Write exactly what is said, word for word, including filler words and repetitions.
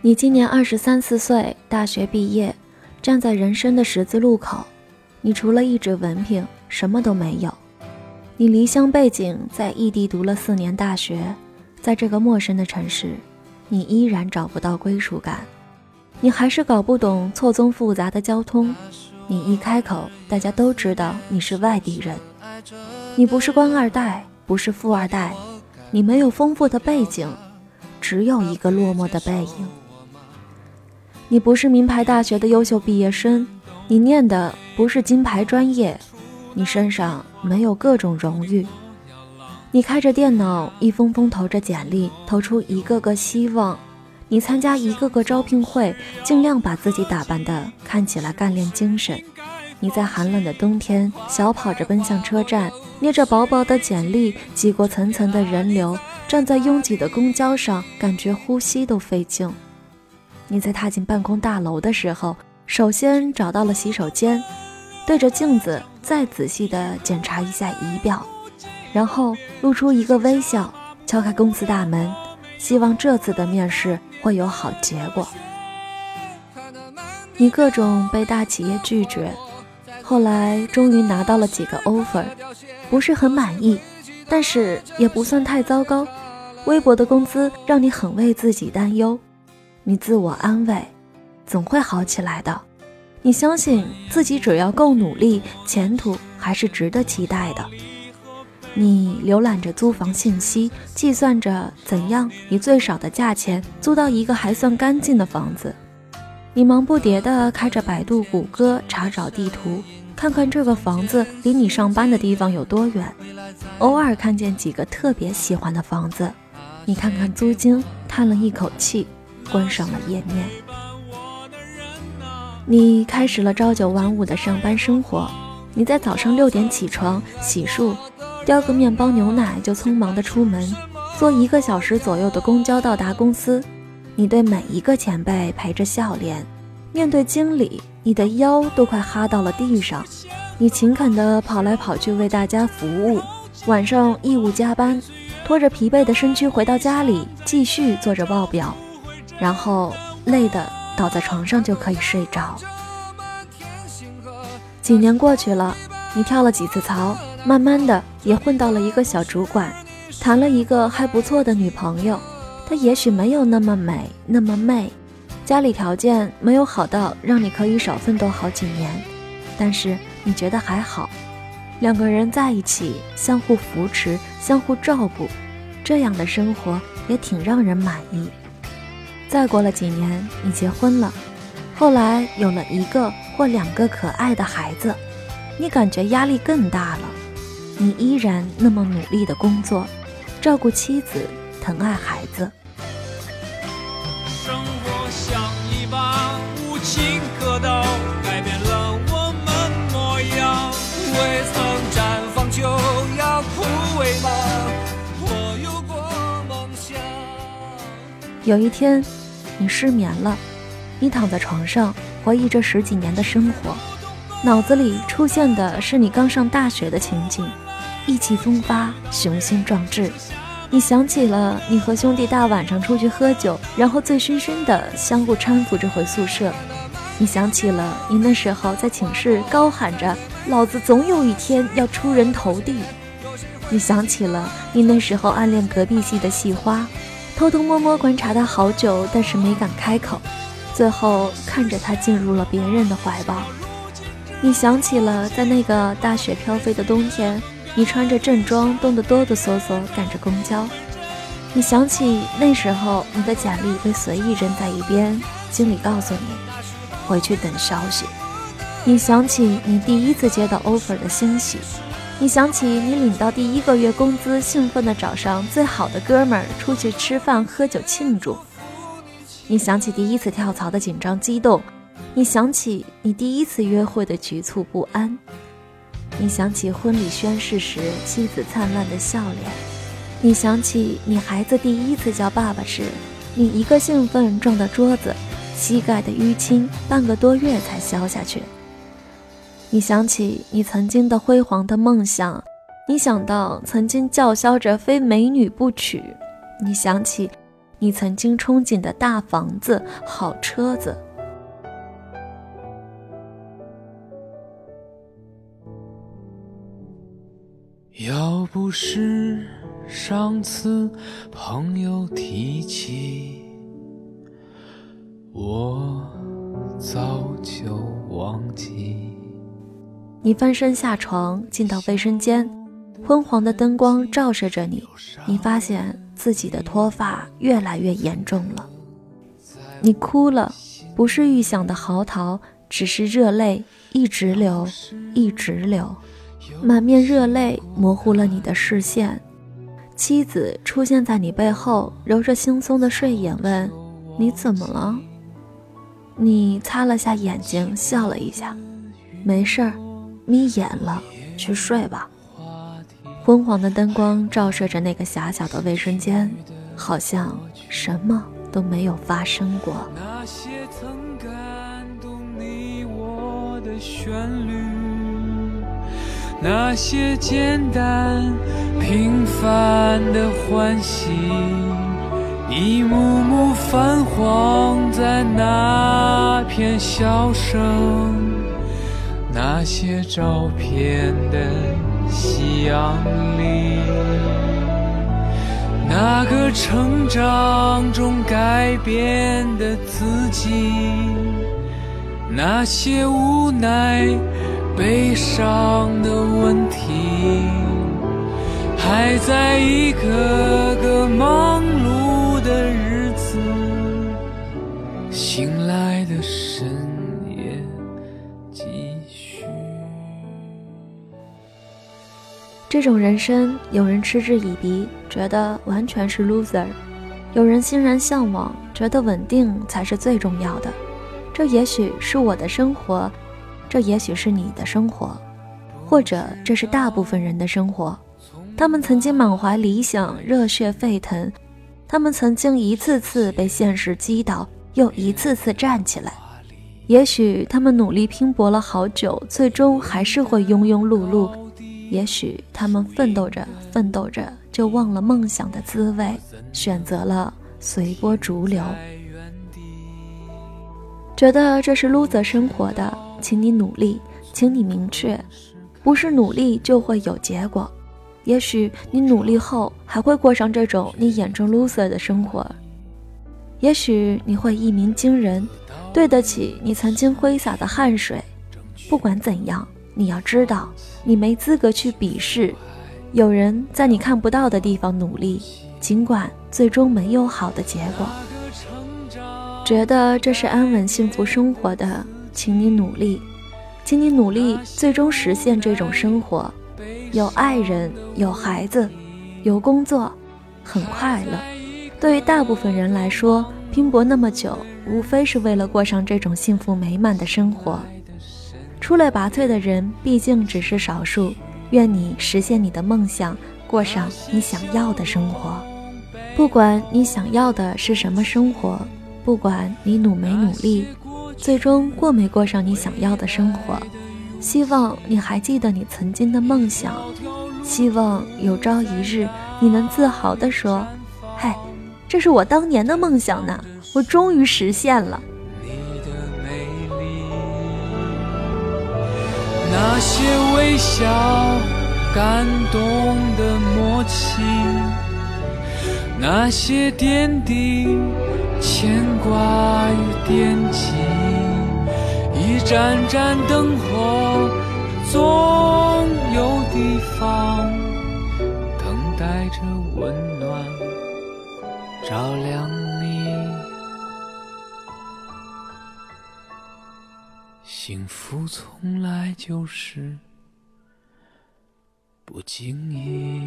你今年二十三四岁，大学毕业，站在人生的十字路口，你除了一纸文凭，什么都没有。你离乡背井，在异地读了四年大学，在这个陌生的城市，你依然找不到归属感。你还是搞不懂错综复杂的交通，你一开口，大家都知道你是外地人。你不是官二代，不是富二代，你没有丰富的背景，只有一个落寞的背影。你不是名牌大学的优秀毕业生，你念的不是金牌专业，你身上没有各种荣誉。你开着电脑，一封封投着简历，投出一个个希望。你参加一个个招聘会，尽量把自己打扮得看起来干练精神。你在寒冷的冬天小跑着奔向车站，捏着薄薄的简历，挤过层层的人流，站在拥挤的公交上，感觉呼吸都费劲。你在踏进办公大楼的时候，首先找到了洗手间，对着镜子再仔细地检查一下仪表，然后露出一个微笑，敲开公司大门，希望这次的面试会有好结果。你各种被大企业拒绝，后来终于拿到了几个 offer， 不是很满意，但是也不算太糟糕。微薄的工资让你很为自己担忧，你自我安慰，总会好起来的。你相信自己只要够努力，前途还是值得期待的。你浏览着租房信息，计算着怎样以最少的价钱租到一个还算干净的房子。你忙不迭地开着百度、谷歌查找地图，看看这个房子离你上班的地方有多远。偶尔看见几个特别喜欢的房子，你看看租金，叹了一口气，关上了页面。你开始了朝九晚五的上班生活。你在早上六点起床，洗漱，叼个面包牛奶就匆忙地出门，坐一个小时左右的公交到达公司。你对每一个前辈陪着笑脸，面对经理，你的腰都快哈到了地上。你勤恳地跑来跑去为大家服务，晚上义务加班，拖着疲惫的身躯回到家里，继续做着报表，然后累得倒在床上就可以睡着。几年过去了，你跳了几次槽，慢慢的也混到了一个小主管，谈了一个还不错的女朋友。她也许没有那么美，那么媚，家里条件没有好到让你可以少奋斗好几年，但是你觉得还好。两个人在一起，相互扶持，相互照顾，这样的生活也挺让人满意。再过了几年，你结婚了，后来有了一个或两个可爱的孩子，你感觉压力更大了。你依然那么努力的工作，照顾妻子，疼爱孩子。生活像一把无情割刀，改变了我们模样。未曾绽放就要枯萎吧，我有过梦想。有一天，你失眠了，你躺在床上回忆这十几年的生活，脑子里出现的是你刚上大学的情景，意气风发，雄心壮志。你想起了你和兄弟大晚上出去喝酒，然后醉醺醺的相互搀扶着回宿舍。你想起了你那时候在寝室高喊着老子总有一天要出人头地。你想起了你那时候暗恋隔壁系的系花，偷偷摸摸观察他好久，但是没敢开口，最后看着他进入了别人的怀抱。你想起了在那个大雪飘飞的冬天，你穿着正装，冻得哆哆嗦嗦赶着公交。你想起那时候你的简历被随意扔在一边，经理告诉你回去等消息。你想起你第一次接到 offer 的欣喜。你想起你领到第一个月工资，兴奋地找上最好的哥们儿出去吃饭喝酒庆祝。你想起第一次跳槽的紧张激动。你想起你第一次约会的局促不安。你想起婚礼宣誓时妻子灿烂的笑脸。你想起你孩子第一次叫爸爸时，你一个兴奋撞到桌子，膝盖的淤青半个多月才消下去。你想起你曾经的辉煌的梦想。你想到曾经叫嚣着非美女不娶。你想起你曾经憧憬的大房子、好车子。要不是上次朋友提起，我早就忘记。你翻身下床，进到卫生间，昏黄的灯光照射着你，你发现自己的脱发越来越严重了。你哭了，不是预想的嚎啕，只是热泪一直流，一直流。满面热泪模糊了你的视线，妻子出现在你背后，揉着惺忪的睡眼问：“你怎么了？”你擦了下眼睛，笑了一下：“没事儿，眯眼了，去睡吧。”昏黄的灯光照射着那个狭小的卫生间，好像什么都没有发生过。那些曾感动你我的旋律，那些简单平凡的欢喜，一幕幕泛黄在那片笑声，那些照片的夕阳里，那个成长中改变的自己，那些无奈悲伤的问题，还在一个个忙碌的日子，醒来的深夜继续。这种人生，有人嗤之以鼻，觉得完全是 loser， 有人欣然向往，觉得稳定才是最重要的。这也许是我的生活，这也许是你的生活，或者这是大部分人的生活。他们曾经满怀理想，热血沸腾，他们曾经一次次被现实击倒，又一次次站起来。也许他们努力拼搏了好久，最终还是会庸庸碌碌。也许他们奋斗着奋斗着就忘了梦想的滋味，选择了随波逐流。觉得这是 loser 生活的，请你努力，请你明确，不是努力就会有结果。也许你努力后还会过上这种你眼中 loser 的生活，也许你会一鸣惊人，对得起你曾经挥洒的汗水。不管怎样，你要知道，你没资格去鄙视有人在你看不到的地方努力，尽管最终没有好的结果。觉得这是安稳幸福生活的，请你努力，请你努力，最终实现这种生活。有爱人，有孩子，有工作，很快乐。对于大部分人来说，拼搏那么久，无非是为了过上这种幸福美满的生活。出类拔萃的人毕竟只是少数。愿你实现你的梦想，过上你想要的生活。不管你想要的是什么生活，不管你努没努力，最终过没过上你想要的生活，希望你还记得你曾经的梦想，希望有朝一日你能自豪地说：“嗨，这是我当年的梦想呢，我终于实现了。”你的美丽，那些微笑感动的默契，那些点滴牵挂与惦记，一盏盏灯火，总有地方等待着温暖照亮你。幸福从来就是不经意。